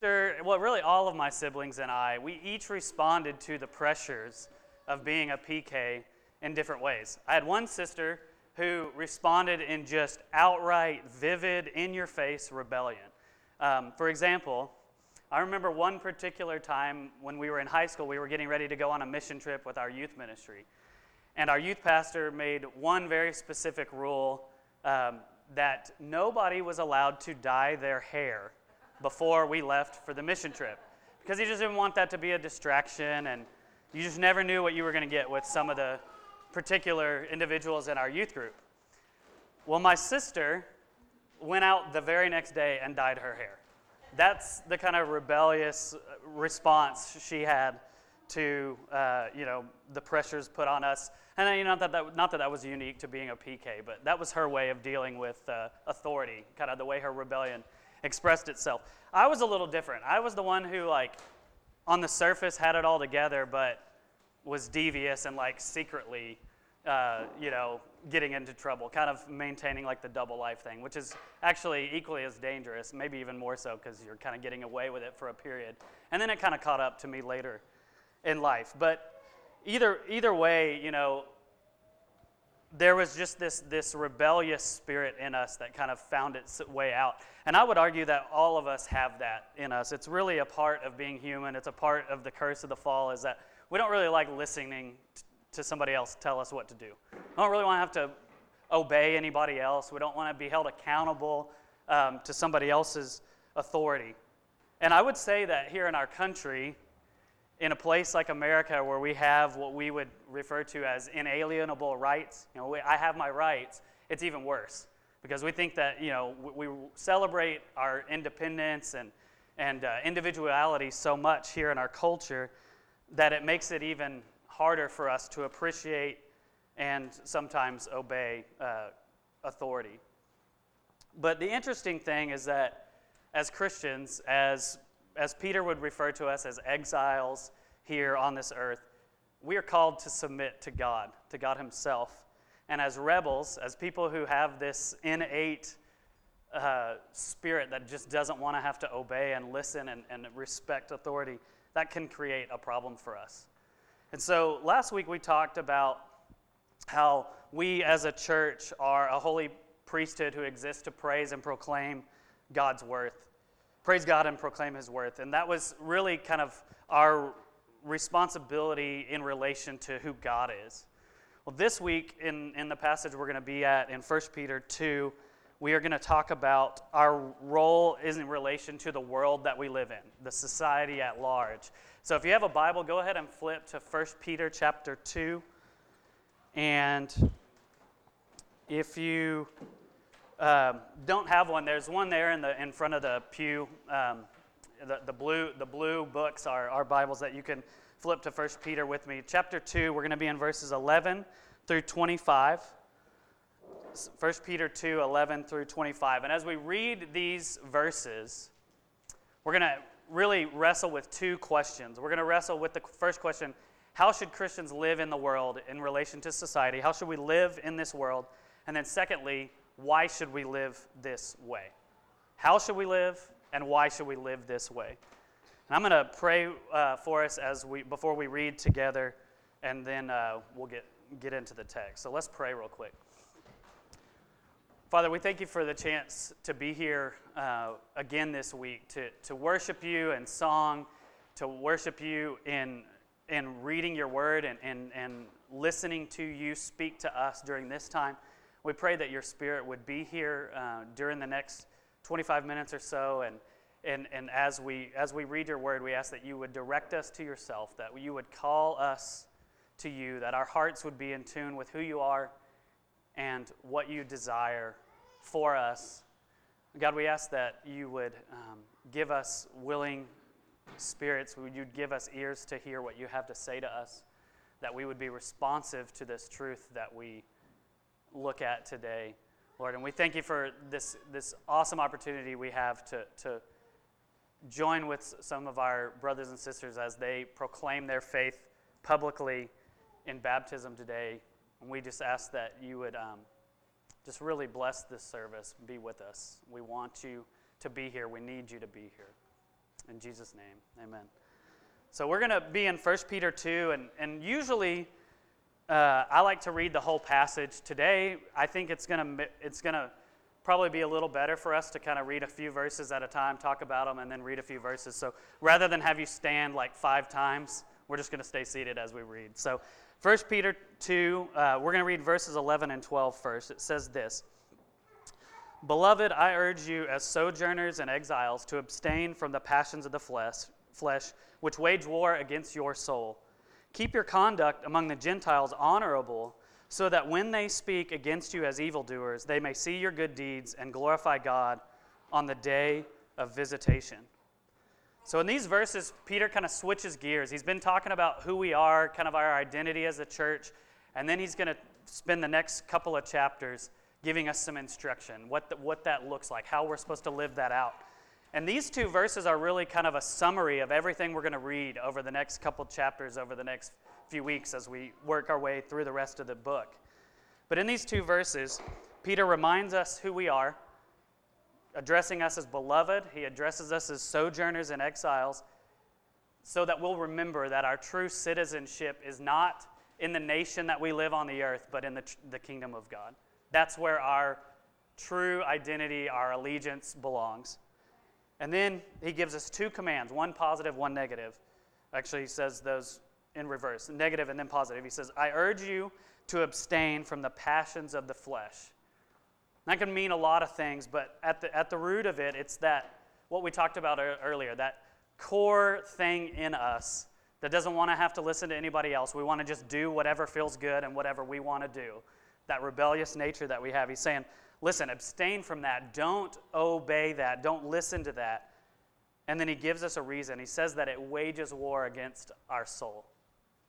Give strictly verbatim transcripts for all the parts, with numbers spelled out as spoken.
Well, really all of my siblings and I, we each responded to the pressures of being a P K in different ways. I had one sister who responded in just outright, vivid, in-your-face rebellion. Um, for example, I remember one particular time when we were in high school, we were getting ready to go on a mission trip with our youth ministry. And our youth pastor made one very specific rule um, that nobody was allowed to dye their hair before we left for the mission trip, because he just didn't want that to be a distraction, and you just never knew what you were going to get with some of the particular individuals in our youth group. Well, my sister went out the very next day and dyed her hair. That's the kind of rebellious response she had to uh, you know the pressures put on us. And you know not that, that not that that was unique to being a P K, but that was her way of dealing with uh, authority, kind of the way her rebellion expressed itself. I was a little different. I was the one who, like, on the surface had it all together, but was devious and, like, secretly, uh, you know, getting into trouble, kind of maintaining, like, the double life thing, which is actually equally as dangerous, maybe even more so, because you're kind of getting away with it for a period. And then it kind of caught up to me later in life. But either either way, you know, there was just this this rebellious spirit in us that kind of found its way out. And I would argue that all of us have that in us. It's really a part of being human. It's a part of the curse of the fall, is that we don't really like listening t- to somebody else tell us what to do. We don't really want to have to obey anybody else. We don't want to be held accountable um, to somebody else's authority. And I would say that here in our country, in a place like America, where we have what we would refer to as inalienable rights, you know, we, I have my rights, it's even worse, because we think that, you know, we, we celebrate our independence and, and uh, individuality so much here in our culture that it makes it even harder for us to appreciate and sometimes obey uh, authority. But the interesting thing is that as Christians, as As Peter would refer to us as exiles here on this earth, we are called to submit to God, to God himself. And as rebels, as people who have this innate uh, spirit that just doesn't want to have to obey and listen and, and respect authority, that can create a problem for us. And so last week we talked about how we as a church are a holy priesthood who exists to praise and proclaim God's worth. Praise God and proclaim his worth. And that was really kind of our responsibility in relation to who God is. Well, this week in, in the passage we're going to be at in First Peter two, we are going to talk about our role is in relation to the world that we live in, the society at large. So if you have a Bible, go ahead and flip to First Peter chapter two. And if you Um, don't have one, there's one there in the in front of the pew. Um, the, the blue the blue books are, are Bibles that you can flip to First Peter with me. Chapter two, we're going to be in verses eleven through twenty-five. First Peter two, eleven through twenty-five. And as we read these verses, we're going to really wrestle with two questions. We're going to wrestle with the first question: how should Christians live in the world in relation to society? How should we live in this world? And then secondly, why should we live this way? How should we live, and why should we live this way? And I'm going to pray uh, for us as we before we read together, and then uh, we'll get, get into the text. So let's pray real quick. Father, we thank you for the chance to be here uh, again this week, to, to worship you in song, to worship you in, in reading your word, and, and, and listening to you speak to us during this time. We pray that your spirit would be here uh, during the next twenty-five minutes or so, and and and as we as we read your word, we ask that you would direct us to yourself, that you would call us to you, that our hearts would be in tune with who you are and what you desire for us. God, we ask that you would um, give us willing spirits, you'd give us ears to hear what you have to say to us, that we would be responsive to this truth that we look at today, Lord. And we thank you for this this awesome opportunity we have to, to join with some of our brothers and sisters as they proclaim their faith publicly in baptism today. And we just ask that you would um, just really bless this service, be with us. We want you to be here. We need you to be here. In Jesus' name, amen. So we're going to be in First Peter two, and, and usually uh, I like to read the whole passage. Today, I think it's going to it's going to probably be a little better for us to kind of read a few verses at a time, talk about them, and then read a few verses. So rather than have you stand like five times, we're just going to stay seated as we read. So First Peter two, uh, we're going to read verses eleven and twelve first. It says this: Beloved, I urge you as sojourners and exiles to abstain from the passions of the flesh, flesh, which wage war against your soul. Keep your conduct among the Gentiles honorable, so that when they speak against you as evildoers, they may see your good deeds and glorify God on the day of visitation. So in these verses, Peter kind of switches gears. He's been talking about who we are, kind of our identity as a church, and then he's going to spend the next couple of chapters giving us some instruction, what the, what that looks like, how we're supposed to live that out. And these two verses are really kind of a summary of everything we're going to read over the next couple chapters, over the next few weeks as we work our way through the rest of the book. But in these two verses, Peter reminds us who we are, addressing us as beloved. He addresses us as sojourners and exiles, so that we'll remember that our true citizenship is not in the nation that we live on the earth, but in the, the kingdom of God. That's where our true identity, our allegiance belongs. And then he gives us two commands, one positive, one negative. Actually, he says those in reverse, negative and then positive. He says, I urge you to abstain from the passions of the flesh. That can mean a lot of things, but at the at the root of it, it's that what we talked about earlier, that core thing in us that doesn't want to have to listen to anybody else. We want to just do whatever feels good and whatever we want to do. That rebellious nature that we have. He's saying, listen, abstain from that. Don't obey that. Don't listen to that. And then he gives us a reason. He says that it wages war against our soul.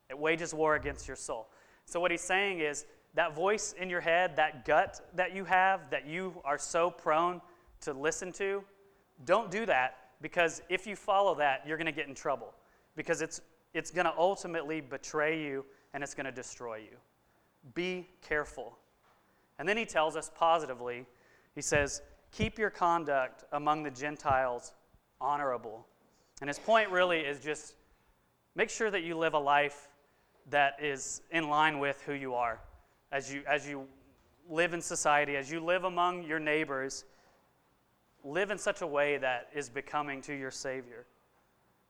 It wages war against your soul. So what he's saying is that voice in your head, that gut that you have, that you are so prone to listen to, don't do that, because if you follow that, you're going to get in trouble, because it's it's going to ultimately betray you and it's going to destroy you. Be careful. And then he tells us positively, he says, keep your conduct among the Gentiles honorable. And his point really is just make sure that you live a life that is in line with who you are. As you, as you live in society, as you live among your neighbors, live in such a way that is becoming to your Savior.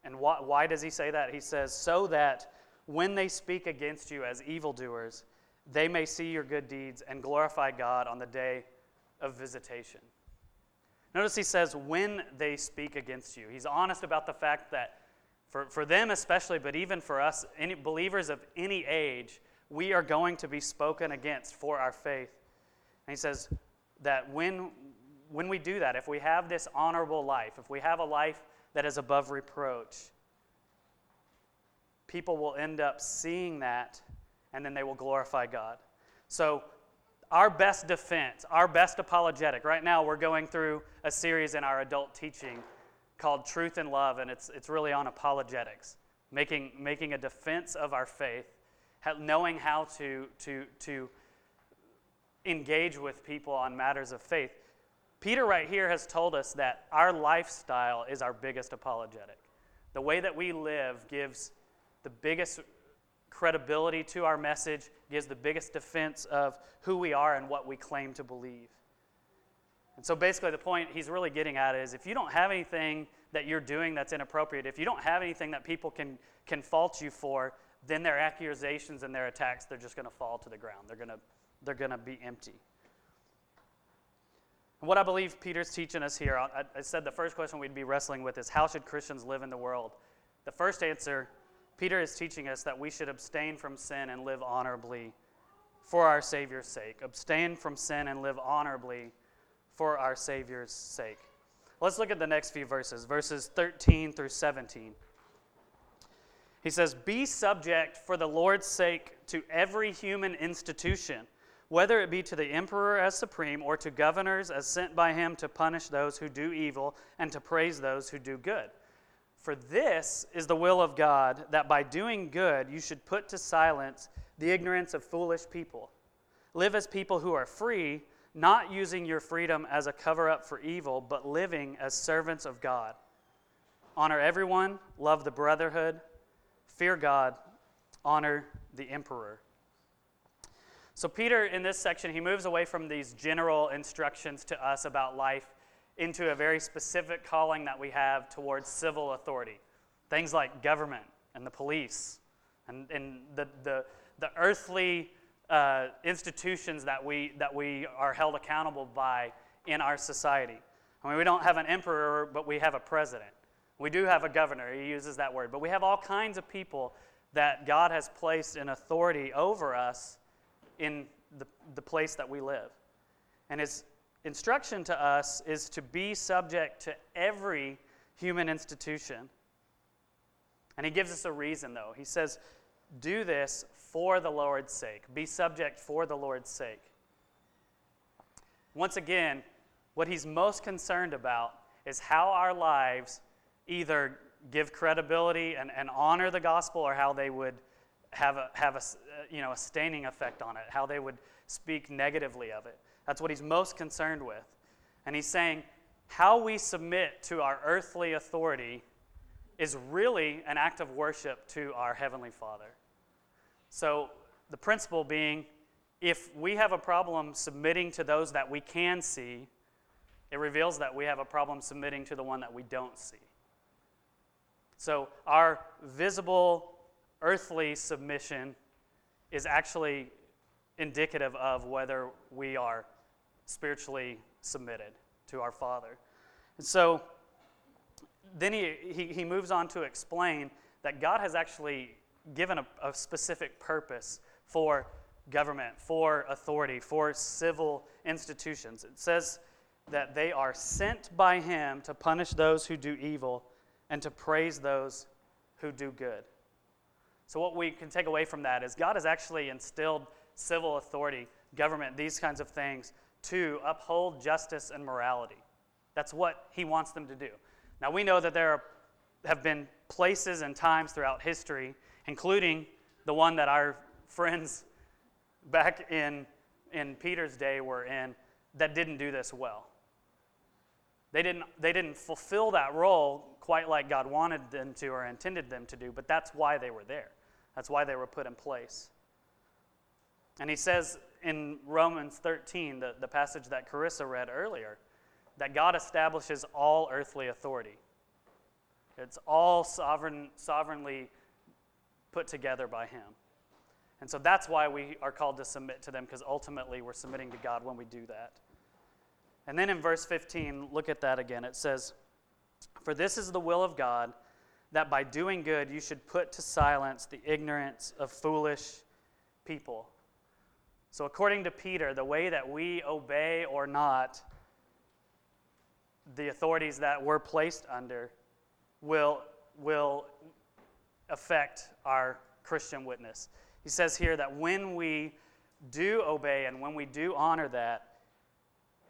And why, why does he say that? He says, so that when they speak against you as evildoers, they may see your good deeds and glorify God on the day of visitation. Notice he says, when they speak against you. He's honest about the fact that for, for them especially, but even for us, any believers of any age, we are going to be spoken against for our faith. And he says that when, when we do that, if we have this honorable life, if we have a life that is above reproach, people will end up seeing that, and then they will glorify God. So our best defense, our best apologetic, right now we're going through a series in our adult teaching called Truth and Love, and it's it's really on apologetics, making making a defense of our faith, knowing how to, to, to engage with people on matters of faith. Peter right here has told us that our lifestyle is our biggest apologetic. The way that we live gives the biggest credibility to our message, gives the biggest defense of who we are and what we claim to believe. And so basically the point he's really getting at is, if you don't have anything that you're doing that's inappropriate, if you don't have anything that people can, can fault you for, then their accusations and their attacks, they're just going to fall to the ground. They're going to they're going to be empty. And what I believe Peter's teaching us here, I, I said the first question we'd be wrestling with is, how should Christians live in the world? The first answer, Peter is teaching us that we should abstain from sin and live honorably for our Savior's sake. Abstain from sin and live honorably for our Savior's sake. Let's look at the next few verses, verses thirteen through seventeen. He says, be subject for the Lord's sake to every human institution, whether it be to the emperor as supreme or to governors as sent by him to punish those who do evil and to praise those who do good. For this is the will of God, that by doing good you should put to silence the ignorance of foolish people. Live as people who are free, not using your freedom as a cover-up for evil, but living as servants of God. honor everyone, love the brotherhood, fear God, honor the emperor. So Peter, in this section, he moves away from these general instructions to us about life into a very specific calling that we have towards civil authority. Things like government and the police and, and the, the, the earthly uh, institutions that we, that we are held accountable by in our society. I mean, we don't have an emperor, but we have a president. We do have a governor, he uses that word. But we have all kinds of people that God has placed in authority over us in the, the place that we live. And his instruction to us is to be subject to every human institution. And he gives us a reason, though. He says, do this for the Lord's sake. Be subject for the Lord's sake. Once again, what he's most concerned about is how our lives either give credibility and, and honor the gospel, or how they would have a have a you know a staining effect on it, how they would speak negatively of it. That's what he's most concerned with. And he's saying how we submit to our earthly authority is really an act of worship to our Heavenly Father. So the principle being, if we have a problem submitting to those that we can see, it reveals that we have a problem submitting to the one that we don't see. So our visible earthly submission is actually indicative of whether we are spiritually submitted to our Father. And so then he, he, he moves on to explain that God has actually given a, a specific purpose for government, for authority, for civil institutions. It says that they are sent by him to punish those who do evil and to praise those who do good. So what we can take away from that is God has actually instilled civil authority, government, these kinds of things, to uphold justice and morality. That's what he wants them to do. Now, we know that there are, have been places and times throughout history, including the one that our friends back in, in Peter's day were in, that didn't do this well. They didn't, they didn't fulfill that role quite like God wanted them to or intended them to do, but that's why they were there. That's why they were put in place. And he says in Romans thirteen, the, the passage that Carissa read earlier, that God establishes all earthly authority. It's all sovereign, sovereignly put together by him. And so that's why we are called to submit to them, because ultimately we're submitting to God when we do that. And then in verse fifteen, look at that again. It says, "For this is the will of God, that by doing good you should put to silence the ignorance of foolish people." So according to Peter, the way that we obey or not the authorities that we're placed under will, will affect our Christian witness. He says here that when we do obey and when we do honor that,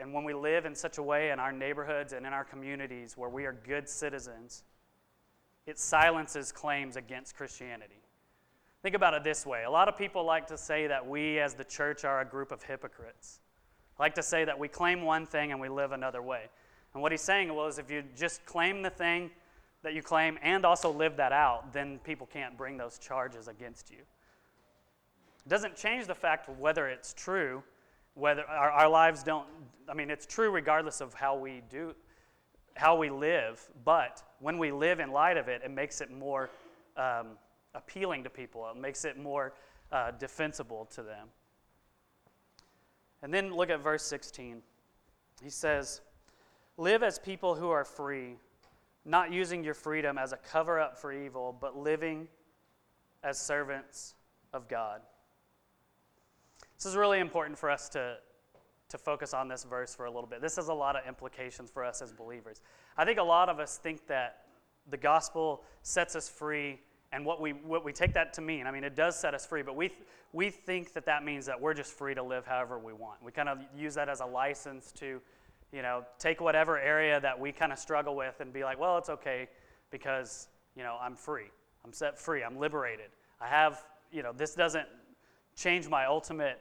and when we live in such a way in our neighborhoods and in our communities where we are good citizens, it silences claims against Christianity. Think about it this way. A lot of people like to say that we as the church are a group of hypocrites. Like to say that we claim one thing and we live another way. And what he's saying was, if you just claim the thing that you claim and also live that out, then people can't bring those charges against you. It doesn't change the fact of whether it's true. Whether our, our lives don't, I mean, it's true regardless of how we do, how we live, but when we live in light of it, it makes it more um, appealing to people. It makes it more uh, defensible to them. And then look at verse sixteen. He says, "Live as people who are free, not using your freedom as a cover-up for evil, but living as servants of God." This is really important for us to, to focus on this verse for a little bit. This has a lot of implications for us as believers. I think a lot of us think that the gospel sets us free, and what we what we take that to mean. I mean, it does set us free, but we we think that that means that we're just free to live however we want. We kind of use that as a license to, you know, take whatever area that we kind of struggle with and be like, well, it's okay because, you know, I'm free. I'm set free. I'm liberated. I have, you know, this doesn't change my ultimate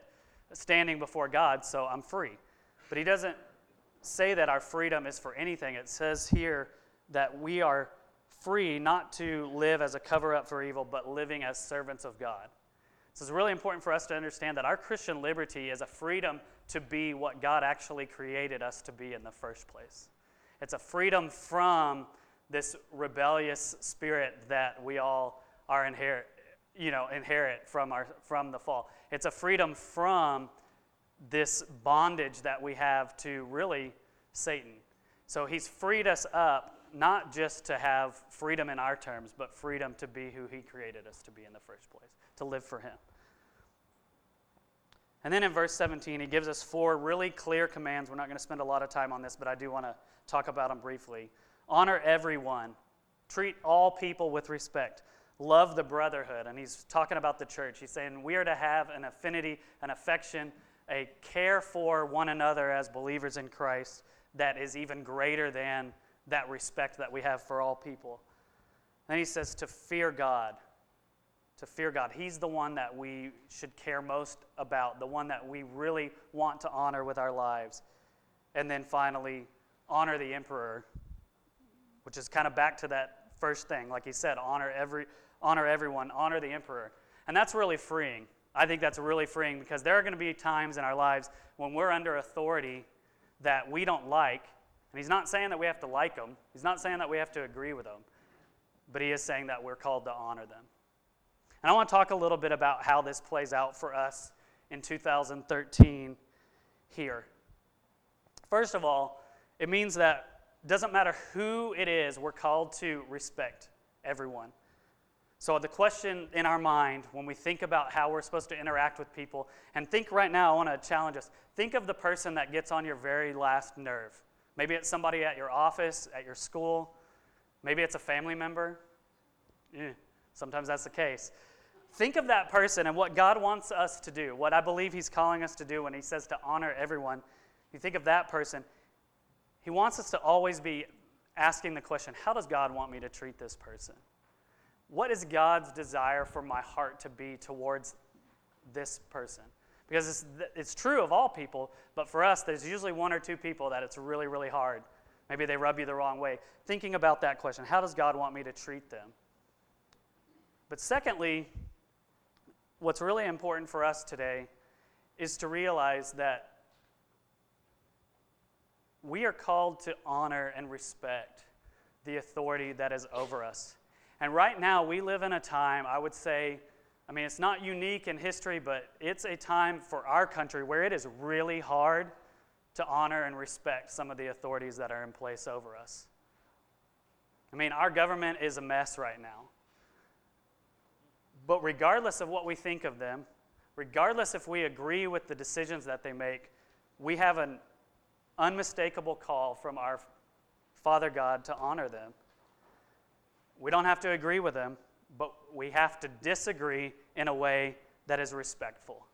standing before God, so I'm free. But he doesn't say that our freedom is for anything. It says here that we are free not to live as a cover-up for evil, but living as servants of God. So it's really important for us to understand that our Christian liberty is a freedom to be what God actually created us to be in the first place. It's a freedom from this rebellious spirit that we all are inherit, you know, inherit from our from the fall. It's a freedom from this bondage that we have to really Satan. So he's freed us up not just to have freedom in our terms, but freedom to be who he created us to be in the first place, to live for him. And then in verse seventeen, he gives us four really clear commands. We're not going to spend a lot of time on this, but I do want to talk about them briefly. Honor everyone. Treat all people with respect. Love the brotherhood. And he's talking about the church. He's saying we are to have an affinity, an affection, a care for one another as believers in Christ that is even greater than that respect that we have for all people. Then he says to fear God. To fear God. He's the one that we should care most about, the one that we really want to honor with our lives. And then finally, honor the emperor, which is kind of back to that first thing. Like he said, honor every, honor everyone, honor the emperor. And that's really freeing. I think that's really freeing because there are going to be times in our lives when we're under authority that we don't like. And he's not saying that we have to like them. He's not saying that we have to agree with them. But he is saying that we're called to honor them. And I want to talk a little bit about how this plays out for us in two thousand thirteen here. First of all, it means that it doesn't matter who it is, we're called to respect everyone. So the question in our mind when we think about how we're supposed to interact with people, and think right now, I want to challenge us, think of the person that gets on your very last nerve. Maybe it's somebody at your office, at your school. Maybe it's a family member. Eh, sometimes that's the case. Think of that person and what God wants us to do, what I believe he's calling us to do when he says to honor everyone. You think of that person. He wants us to always be asking the question, how does God want me to treat this person? What is God's desire for my heart to be towards this person? Because it's, it's true of all people, but for us, there's usually one or two people that it's really, really hard. Maybe they rub you the wrong way. Thinking about that question, how does God want me to treat them? But secondly, what's really important for us today is to realize that we are called to honor and respect the authority that is over us. And right now, we live in a time, I would say, I mean, it's not unique in history, but it's a time for our country where it is really hard to honor and respect some of the authorities that are in place over us. I mean, our government is a mess right now. But regardless of what we think of them, regardless if we agree with the decisions that they make, we have an unmistakable call from our Father God to honor them. We don't have to agree with them, but we have to disagree in a way that is respectful.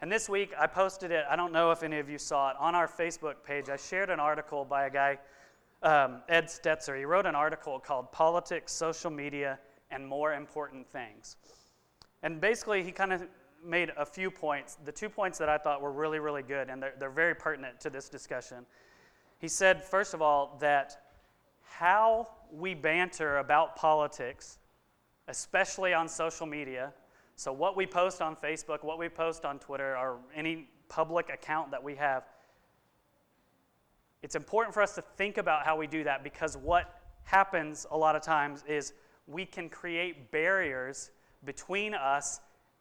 And this week, I posted it, I don't know if any of you saw it, on our Facebook page. I shared an article by a guy, um, Ed Stetzer. He wrote an article called Politics, Social Media, and More Important Things. And basically, he kind of made a few points. The two points that I thought were really, really good, and they're, they're very pertinent to this discussion. He said, first of all, that how we banter about politics, especially on social media. So what we post on Facebook, what we post on Twitter, or any public account that we have, it's important for us to think about how we do that because what happens a lot of times is we can create barriers between us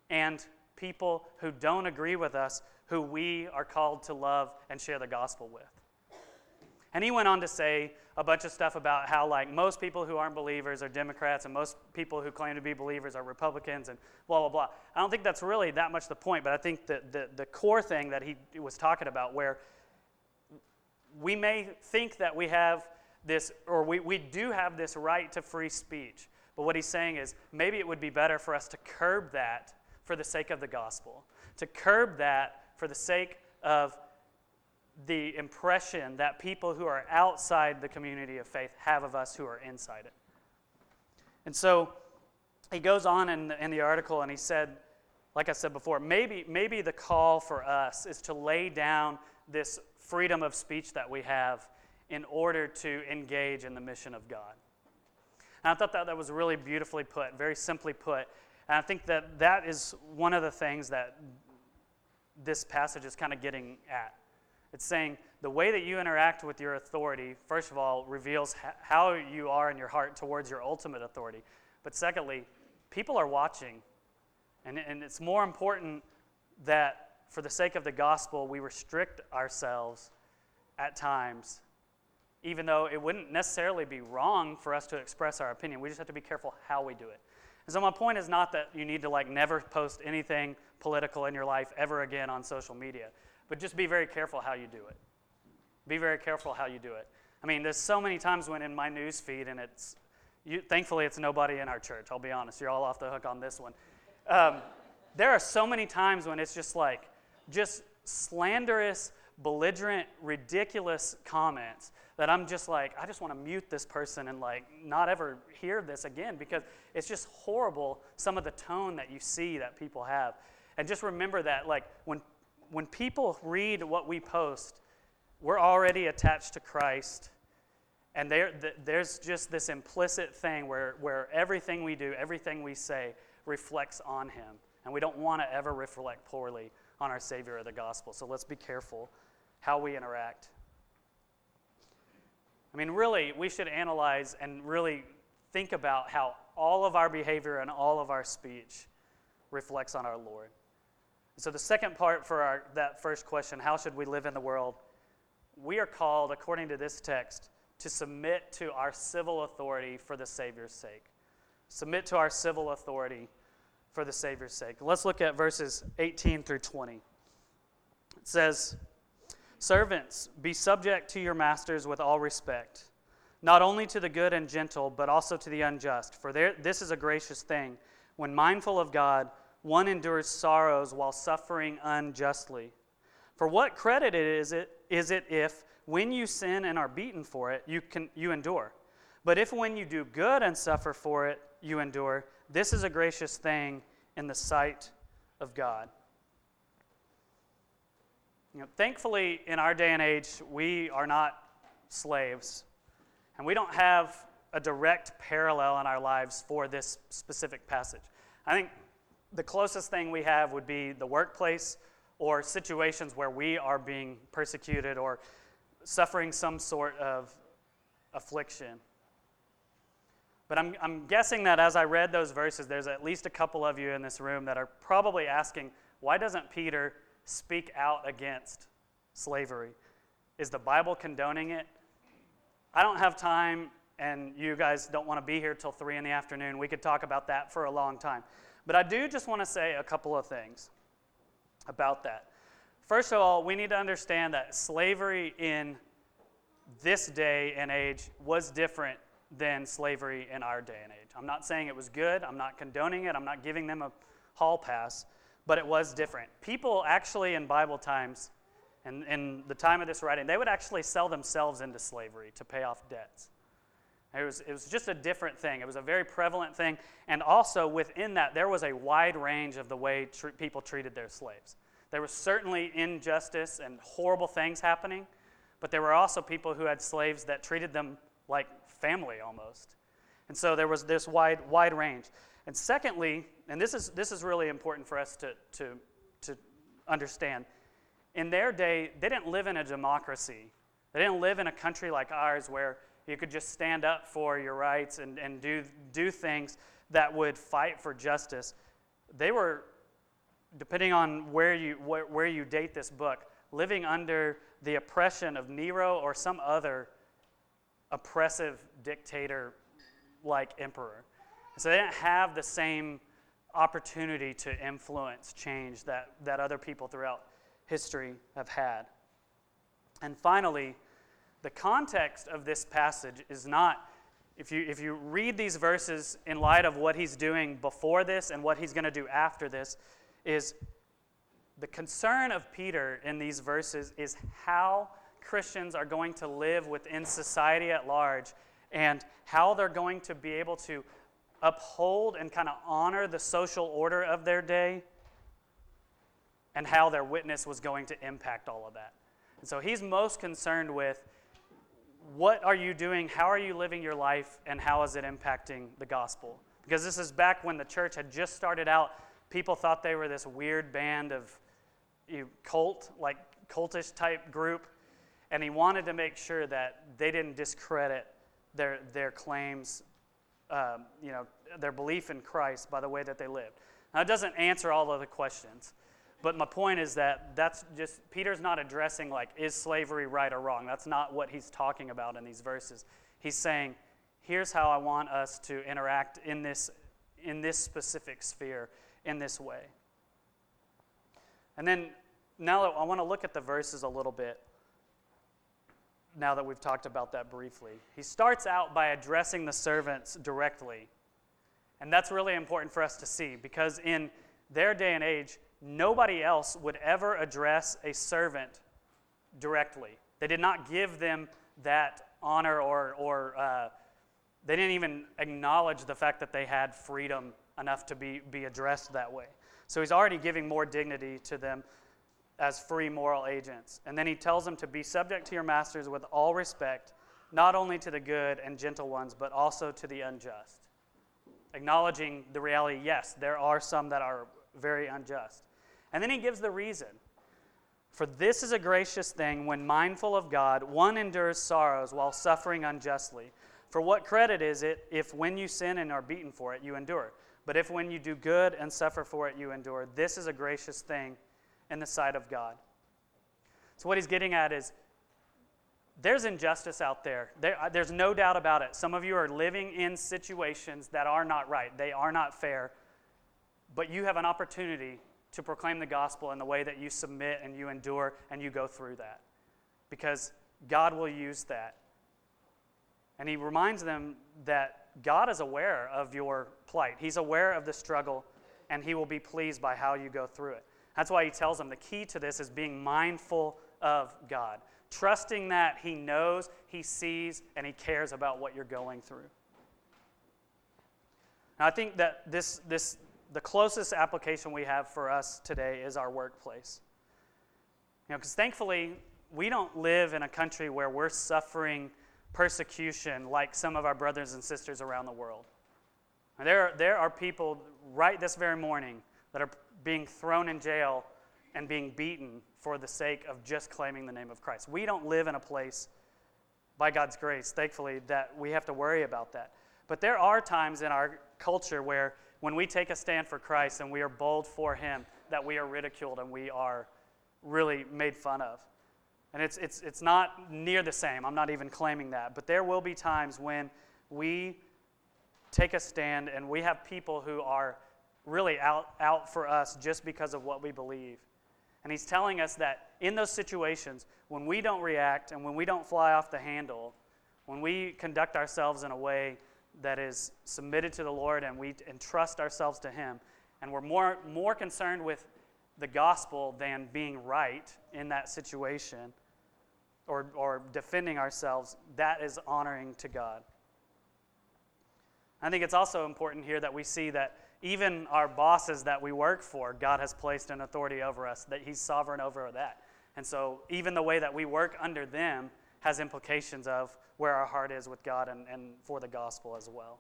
and people who don't agree with us, who we are called to love and share the gospel with. And he went on to say a bunch of stuff about how, like, most people who aren't believers are Democrats and most people who claim to be believers are Republicans and blah, blah, blah. I don't think that's really that much the point, but I think the, the, the core thing that he was talking about where we may think that we have this, or we, we do have this right to free speech, but what he's saying is maybe it would be better for us to curb that for the sake of the gospel, to curb that for the sake of the impression that people who are outside the community of faith have of us who are inside it. And so he goes on in the, in the article and he said, like I said before, maybe, maybe the call for us is to lay down this freedom of speech that we have in order to engage in the mission of God. And I thought that that was really beautifully put, very simply put. And I think that that is one of the things that this passage is kind of getting at. It's saying the way that you interact with your authority, first of all, reveals ha- how you are in your heart towards your ultimate authority. But secondly, people are watching. And, and it's more important that for the sake of the gospel, we restrict ourselves at times, even though it wouldn't necessarily be wrong for us to express our opinion. We just have to be careful how we do it. And so my point is not that you need to like never post anything political in your life ever again on social media. But just be very careful how you do it. Be very careful how you do it. I mean, there's so many times when in my news feed, and it's, you, thankfully it's nobody in our church, I'll be honest, you're all off the hook on this one. Um, there are so many times when it's just like, just slanderous, belligerent, ridiculous comments that I'm just like, I just want to mute this person and like not ever hear this again, because it's just horrible, some of the tone that you see that people have. And just remember that, like, when When people read what we post, we're already attached to Christ, and there, th- there's just this implicit thing where, where everything we do, everything we say, reflects on Him, and we don't want to ever reflect poorly on our Savior or the gospel, so let's be careful how we interact. I mean, really, we should analyze and really think about how all of our behavior and all of our speech reflects on our Lord. So the second part for our, that first question, how should we live in the world? We are called, according to this text, to submit to our civil authority for the Savior's sake. Submit to our civil authority for the Savior's sake. Let's look at verses eighteen through twenty. It says, "Servants, be subject to your masters with all respect, not only to the good and gentle, but also to the unjust. For there, this is a gracious thing, when mindful of God, one endures sorrows while suffering unjustly. For what credit is it, is it if, when you sin and are beaten for it, you can you endure? But if when you do good and suffer for it, you endure, this is a gracious thing in the sight of God." You know, thankfully, in our day and age, we are not slaves, and we don't have a direct parallel in our lives for this specific passage. I think the closest thing we have would be the workplace or situations where we are being persecuted or suffering some sort of affliction. But I'm, I'm guessing that as I read those verses, there's at least a couple of you in this room that are probably asking, why doesn't Peter speak out against slavery? Is the Bible condoning it? I don't have time, and you guys don't want to be here till three in the afternoon. We could talk about that for a long time. But I do just want to say a couple of things about that. First of all, we need to understand that slavery in this day and age was different than slavery in our day and age. I'm not saying it was good. I'm not condoning it. I'm not giving them a hall pass. But it was different. People actually in Bible times, and in the time of this writing, they would actually sell themselves into slavery to pay off debts. It was, it was just a different thing. It was a very prevalent thing. And also within that, there was a wide range of the way tr- people treated their slaves. There was certainly injustice and horrible things happening, but there were also people who had slaves that treated them like family almost. And so there was this wide wide range. And secondly, and this is this is really important for us to, to, to understand, in their day, they didn't live in a democracy. They didn't live in a country like ours where you could just stand up for your rights and, and do do things that would fight for justice. They were, depending on where you where, where you date this book, living under the oppression of Nero or some other oppressive dictator-like emperor. So they didn't have the same opportunity to influence change that, that other people throughout history have had. And finally, the context of this passage is not, if you if you read these verses in light of what he's doing before this and what he's going to do after this, is the concern of Peter in these verses is how Christians are going to live within society at large and how they're going to be able to uphold and kind of honor the social order of their day and how their witness was going to impact all of that. And so he's most concerned with what are you doing? How are you living your life? And how is it impacting the gospel? Because this is back when the church had just started out. People thought they were this weird band of you know, cult, like cultish type group. And he wanted to make sure that they didn't discredit their their claims, um, you know, their belief in Christ by the way that they lived. Now, it doesn't answer all of the questions. But my point is that that's just, Peter's not addressing, like, is slavery right or wrong? That's not what he's talking about in these verses. He's saying, here's how I want us to interact in this, in this specific sphere, in this way. And then now I want to look at the verses a little bit, now that we've talked about that briefly. He starts out by addressing the servants directly. And that's really important for us to see, because in their day and age, nobody else would ever address a servant directly. They did not give them that honor, or, or uh, they didn't even acknowledge the fact that they had freedom enough to be, be addressed that way. So he's already giving more dignity to them as free moral agents. And then he tells them to be subject to your masters with all respect, not only to the good and gentle ones, but also to the unjust. Acknowledging the reality, yes, there are some that are very unjust. And then he gives the reason. For this is a gracious thing, when mindful of God, one endures sorrows while suffering unjustly. For what credit is it if when you sin and are beaten for it, you endure? But if when you do good and suffer for it, you endure, this is a gracious thing in the sight of God. So what he's getting at is, there's injustice out there. there. There's no doubt about it. Some of you are living in situations that are not right. They are not fair. But you have an opportunity to proclaim the gospel in the way that you submit and you endure and you go through that. Because God will use that. And he reminds them that God is aware of your plight. He's aware of the struggle, and he will be pleased by how you go through it. That's why he tells them the key to this is being mindful of God. Trusting that he knows, he sees, and he cares about what you're going through. Now, I think that this, this, the closest application we have for us today is our workplace. You know, because thankfully, we don't live in a country where we're suffering persecution like some of our brothers and sisters around the world. And there, there are people right this very morning that are being thrown in jail and being beaten for the sake of just claiming the name of Christ. We don't live in a place, by God's grace, thankfully, that we have to worry about that. But there are times in our culture where when we take a stand for Christ and we are bold for him, that we are ridiculed and we are really made fun of. And it's it's it's not near the same. I'm not even claiming that. But there will be times when we take a stand and we have people who are really out, out for us just because of what we believe. And he's telling us that in those situations, when we don't react and when we don't fly off the handle, when we conduct ourselves in a way that is submitted to the Lord and we entrust ourselves to him, and we're more, more concerned with the gospel than being right in that situation or, or defending ourselves, that is honoring to God. I think it's also important here that we see that even our bosses that we work for, God has placed an authority over us, that he's sovereign over that. And so even the way that we work under them has implications of where our heart is with God and, and for the gospel as well.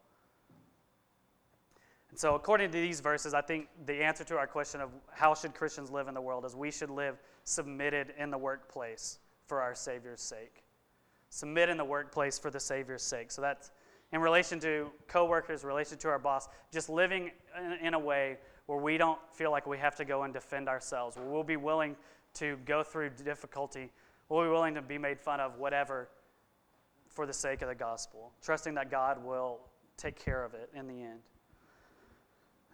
And so according to these verses, I think the answer to our question of how should Christians live in the world is we should live submitted in the workplace for our Savior's sake. Submit in the workplace for the Savior's sake. So that's in relation to coworkers, relation to our boss, just living in a way where we don't feel like we have to go and defend ourselves, where we'll be willing to go through difficulty, we'll be willing to be made fun of, whatever, for the sake of the gospel, trusting that God will take care of it in the end.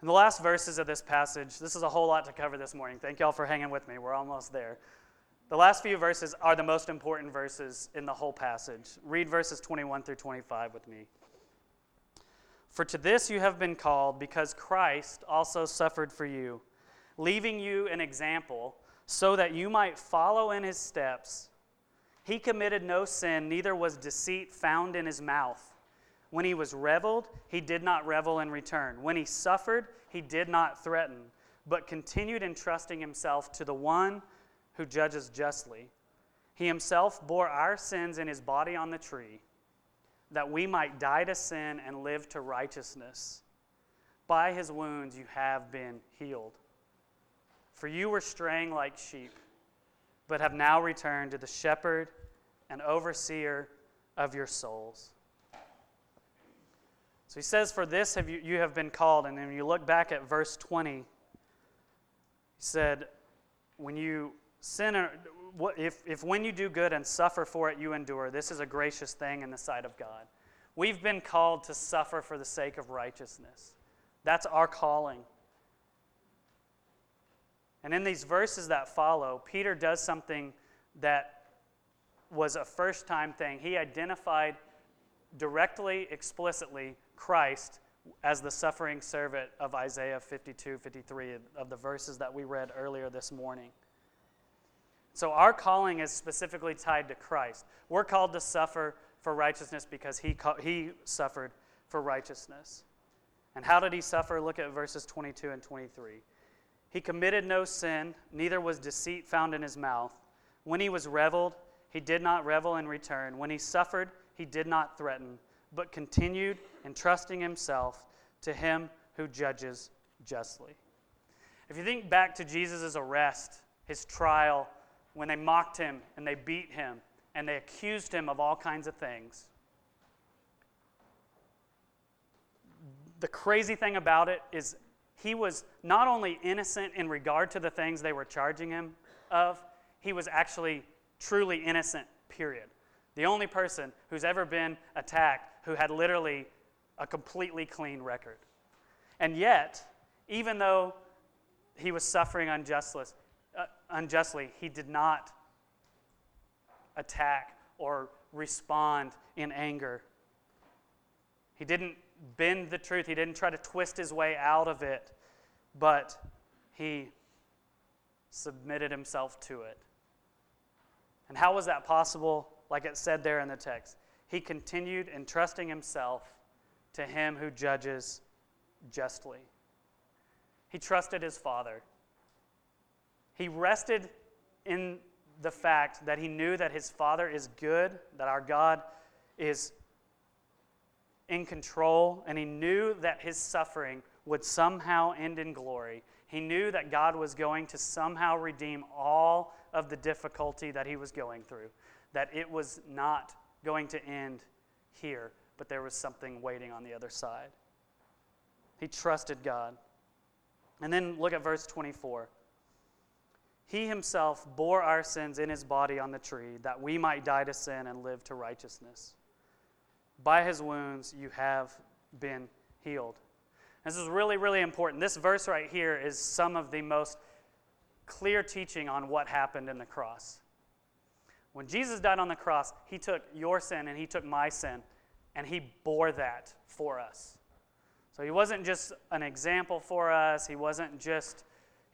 And the last verses of this passage, this is a whole lot to cover this morning. Thank y'all for hanging with me. We're almost there. The last few verses are the most important verses in the whole passage. Read verses twenty-one through twenty-five with me. For to this you have been called, because Christ also suffered for you, leaving you an example, so that you might follow in his steps. He committed no sin, neither was deceit found in his mouth. When he was reviled, he did not revel in return. When he suffered, he did not threaten, but continued entrusting himself to the one who judges justly. He himself bore our sins in his body on the tree, that we might die to sin and live to righteousness. By his wounds you have been healed. For you were straying like sheep, but have now returned to the shepherd and overseer of your souls. So he says, for this have you, you have been called. And then when you look back at verse twenty, he said, when you sin, if, if when you do good and suffer for it, you endure, this is a gracious thing in the sight of God. We've been called to suffer for the sake of righteousness. That's our calling. And in these verses that follow, Peter does something that was a first-time thing. He identified directly, explicitly, Christ as the suffering servant of Isaiah fifty-two, fifty-three, of the verses that we read earlier this morning. So our calling is specifically tied to Christ. We're called to suffer for righteousness because he co- he suffered for righteousness. And how did he suffer? Look at verses twenty-two and twenty-three. He committed no sin, neither was deceit found in his mouth. When he was reviled, he did not revel in return. When he suffered, he did not threaten, but continued entrusting himself to him who judges justly. If you think back to Jesus' arrest, his trial, when they mocked him and they beat him and they accused him of all kinds of things, the crazy thing about it is he was not only innocent in regard to the things they were charging him of, he was actually truly innocent, period. The only person who's ever been attacked who had literally a completely clean record. And yet, even though he was suffering unjustly, uh, unjustly, he did not attack or respond in anger. He didn't bend the truth. He didn't try to twist his way out of it, but he submitted himself to it. And how was that possible? Like it said there in the text, he continued entrusting himself to him who judges justly. He trusted his Father. He rested in the fact that he knew that his Father is good, that our God is in control, and he knew that his suffering would somehow end in glory. He knew that God was going to somehow redeem all of the difficulty that he was going through, that it was not going to end here, but there was something waiting on the other side. He trusted God. And then look at verse twenty-four. He himself bore our sins in his body on the tree, that we might die to sin and live to righteousness. By his wounds you have been healed. This is really, really important. This verse right here is some of the most clear teaching on what happened in the cross. When Jesus died on the cross, he took your sin and he took my sin, and he bore that for us. So he wasn't just an example for us. He wasn't just,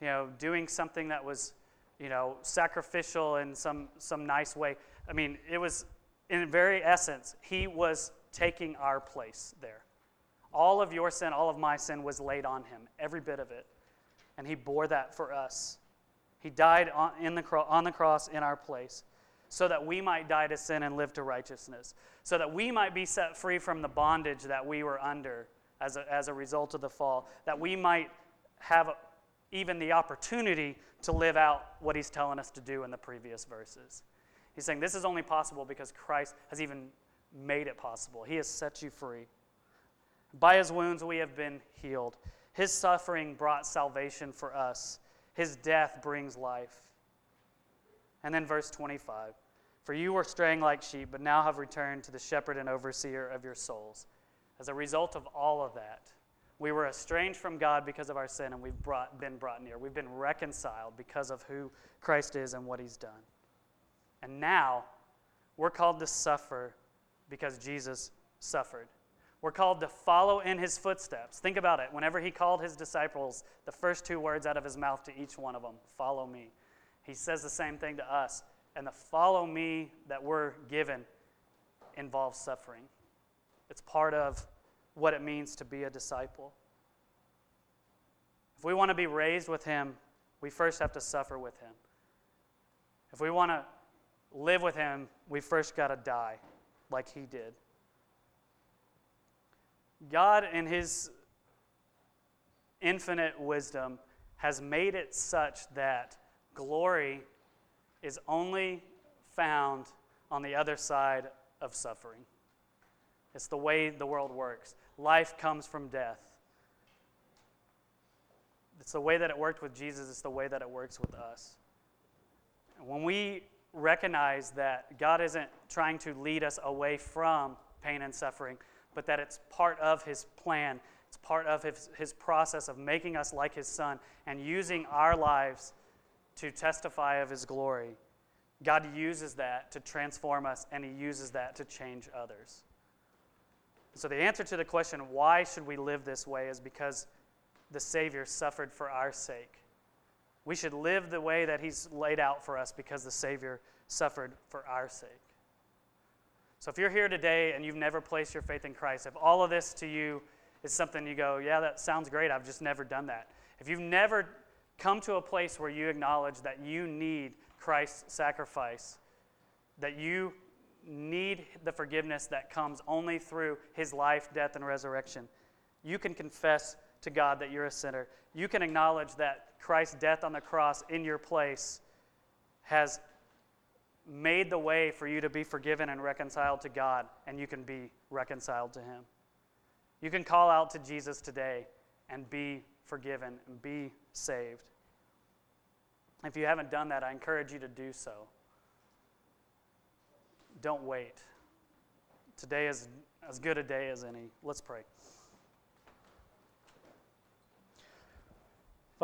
you know, doing something that was, you know, sacrificial in some, some nice way. I mean, it was, in very essence, he was taking our place there. All of your sin, all of my sin was laid on him, every bit of it. And he bore that for us. He died on, in the, on the cross in our place, so that we might die to sin and live to righteousness, so that we might be set free from the bondage that we were under as a, as a result of the fall, that we might have a, even the opportunity to live out what he's telling us to do in the previous verses. He's saying this is only possible because Christ has even made it possible. He has set you free. By his wounds we have been healed. His suffering brought salvation for us. His death brings life. And then verse twenty-five, for you were straying like sheep, but now have returned to the shepherd and overseer of your souls. As a result of all of that, we were estranged from God because of our sin, and we've brought, been brought near. We've been reconciled because of who Christ is and what he's done. And now we're called to suffer because Jesus suffered. We're called to follow in his footsteps. Think about it. Whenever he called his disciples, the first two words out of his mouth to each one of them, follow me. He says the same thing to us, and the follow me that we're given involves suffering. It's part of what it means to be a disciple. If we want to be raised with him, we first have to suffer with him. If we want to live with him, we first got to die like he did. God, in his infinite wisdom, has made it such that glory is only found on the other side of suffering. It's the way the world works. Life comes from death. It's the way that it worked with Jesus. It's the way that it works with us. When we recognize that God isn't trying to lead us away from pain and suffering, but that it's part of his plan, it's part of his, his process of making us like his son and using our lives to testify of his glory, God uses that to transform us, and he uses that to change others. So the answer to the question, why should we live this way, is because the Savior suffered for our sake. We should live the way that he's laid out for us because the Savior suffered for our sake. So if you're here today and you've never placed your faith in Christ, if all of this to you is something you go, yeah, that sounds great, I've just never done that. If you've never come to a place where you acknowledge that you need Christ's sacrifice, that you need the forgiveness that comes only through his life, death, and resurrection, you can confess to God that you're a sinner. You can acknowledge that Christ's death on the cross in your place has made the way for you to be forgiven and reconciled to God, and you can be reconciled to him. You can call out to Jesus today and be forgiven and be saved. If you haven't done that, I encourage you to do so. Don't wait. Today is as good a day as any. Let's pray.